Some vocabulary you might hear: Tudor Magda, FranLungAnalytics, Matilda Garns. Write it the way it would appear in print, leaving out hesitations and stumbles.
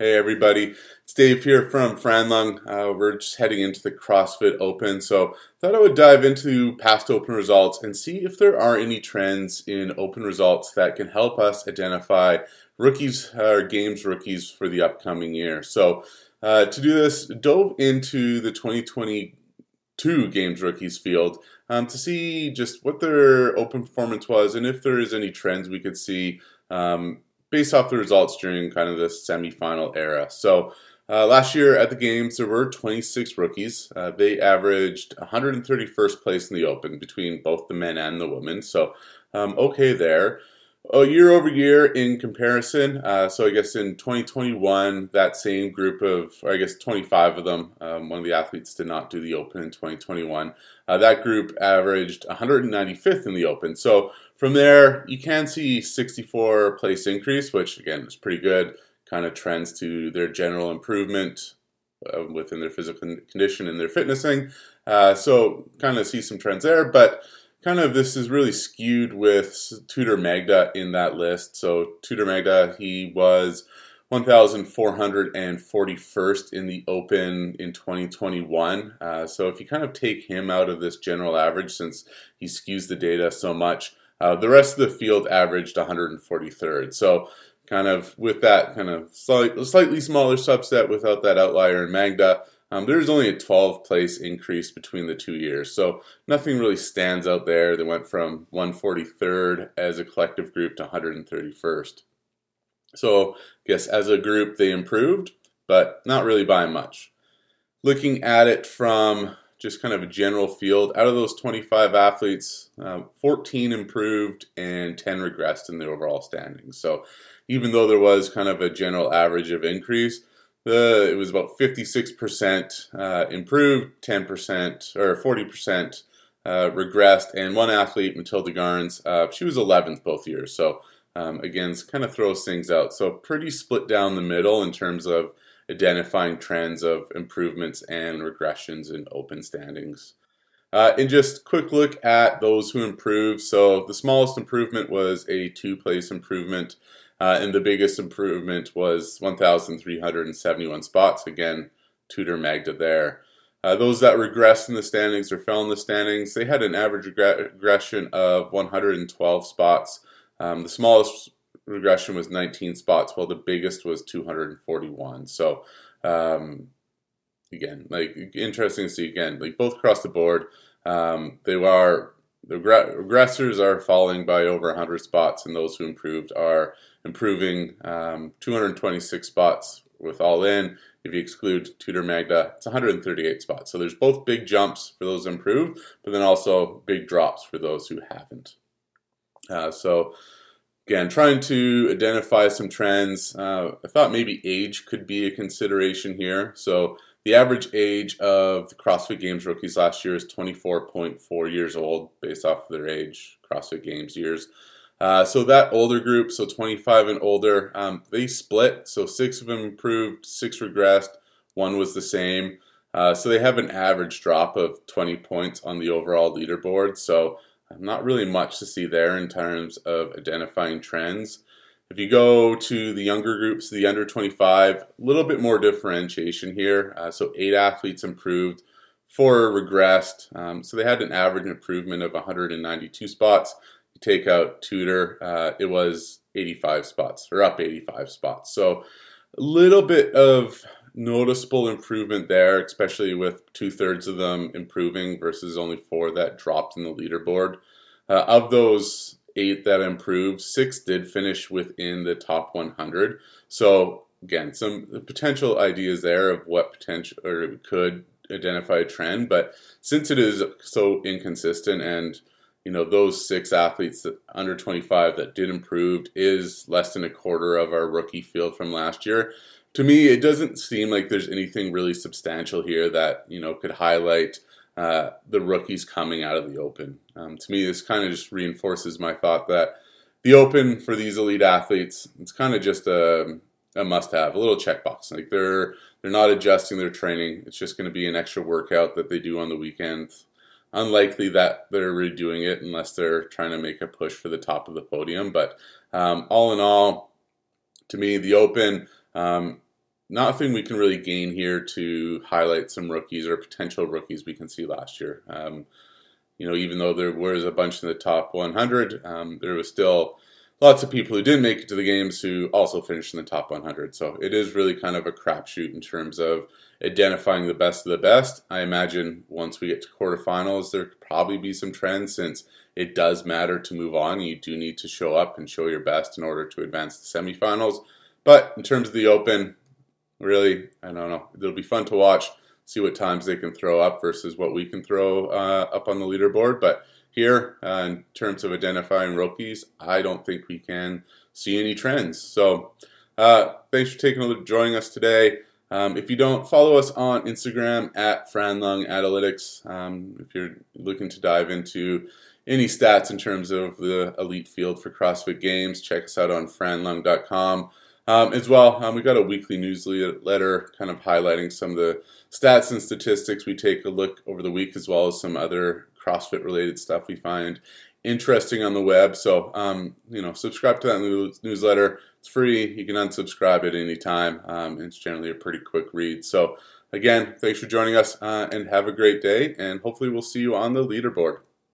Hey everybody, it's Dave here from FranLung. We're just heading into the CrossFit Open, so thought I would dive into past Open results and see if there are any trends in Open results that can help us identify rookies or games rookies for the upcoming year. So to do this, dove into the 2022 games rookies field to see just what their Open performance was and if there is any trends we could see based off the results during kind of the semifinal era. So last year at the games, there were 26 rookies. They averaged 131st place in the Open between both the men and the women. So okay there. Year over year in comparison, so I guess in 2021, that same group of, or I guess 25 of them, one of the athletes did not do the Open in 2021. That group averaged 195th in the Open. So from there, you can see 64 place increase, which again is pretty good, kind of trends to their general improvement within their physical condition and their fitnessing. So kind of see some trends there, but kind of this is really skewed with Tudor Magda in that list. So Tudor Magda, he was 1,441st in the Open in 2021. So if you kind of take him out of this general average, since he skews the data so much, the rest of the field averaged 143rd. So kind of with that kind of slightly smaller subset without that outlier in Magda, there's only a 12 place increase between the 2 years, so nothing really stands out there. They went from 143rd as a collective group to 131st. So I guess as a group they improved, but not really by much. Looking at it from just kind of a general field, out of those 25 athletes, 14 improved and 10 regressed in the overall standings. So even though there was kind of a general average of increase, it was about 56% improved, 10% or 40% regressed, and one athlete, Matilda Garns, she was 11th both years. So again, kind of throws things out. So pretty split down the middle in terms of identifying trends of improvements and regressions in Open standings. And just quick look at those who improved. So the smallest improvement was a 2-place improvement. And the biggest improvement was 1,371 spots. Again, Tudor Magda there. Those that regressed in the standings or fell in the standings, they had an average regression of 112 spots. The smallest regression was 19 spots, while the biggest was 241. So again, like interesting to see again, like both across the board, the regressors are falling by over 100 spots, and those who improved are improving 226 spots with all in. If you exclude Tudor Magda, it's 138 spots. So there's both big jumps for those improved, but then also big drops for those who haven't. So again, trying to identify some trends. I thought maybe age could be a consideration here. So the average age of the CrossFit Games rookies last year is 24.4 years old, based off of their age, CrossFit Games years. So that older group, so 25 and older, they split. So 6 of them improved, 6 regressed, 1 was the same. So they have an average drop of 20 points on the overall leaderboard. So not really much to see there in terms of identifying trends. If you go to the younger groups, the under 25, a little bit more differentiation here. So 8 athletes improved, 4 regressed. So they had an average improvement of 192 spots. You take out Tudor, it was 85 spots, or up 85 spots. So a little bit of noticeable improvement there, especially with 2/3 of them improving versus only 4 that dropped in the leaderboard. Of those 8 that improved, 6 did finish within the top 100. So again, some potential ideas there of what potential or could identify a trend, but since it is so inconsistent, and you know those 6 athletes that under 25 that did improve is less than a quarter of our rookie field from last year. To me, it doesn't seem like there's anything really substantial here that, you know, could highlight the rookies coming out of the Open. To me, this kind of just reinforces my thought that the Open for these elite athletes, it's kind of just a must-have, a little checkbox. Like they're not adjusting their training. It's just going to be an extra workout that they do on the weekend. Unlikely that they're redoing it unless they're trying to make a push for the top of the podium. But all in all, to me, the Open Nothing we can really gain here to highlight some rookies or potential rookies we can see last year. Even though there was a bunch in the top 100, there was still lots of people who didn't make it to the games who also finished in the top 100. So it is really kind of a crapshoot in terms of identifying the best of the best. I imagine once we get to quarterfinals, there could probably be some trends, since it does matter to move on. You do need to show up and show your best in order to advance to semifinals. But in terms of the Open, really, I don't know. It'll be fun to watch, see what times they can throw up versus what we can throw up on the leaderboard. But here, in terms of identifying rookies, I don't think we can see any trends. So thanks for taking a look, joining us today. If you don't, follow us on Instagram at FranLungAnalytics. If you're looking to dive into any stats in terms of the elite field for CrossFit Games, check us out on FranLung.com. As well, we've got a weekly newsletter kind of highlighting some of the stats and statistics we take a look over the week, as well as some other CrossFit-related stuff we find interesting on the web. So, subscribe to that newsletter. It's free. You can unsubscribe at any time. It's generally a pretty quick read. So, again, thanks for joining us, and have a great day, and hopefully we'll see you on the leaderboard.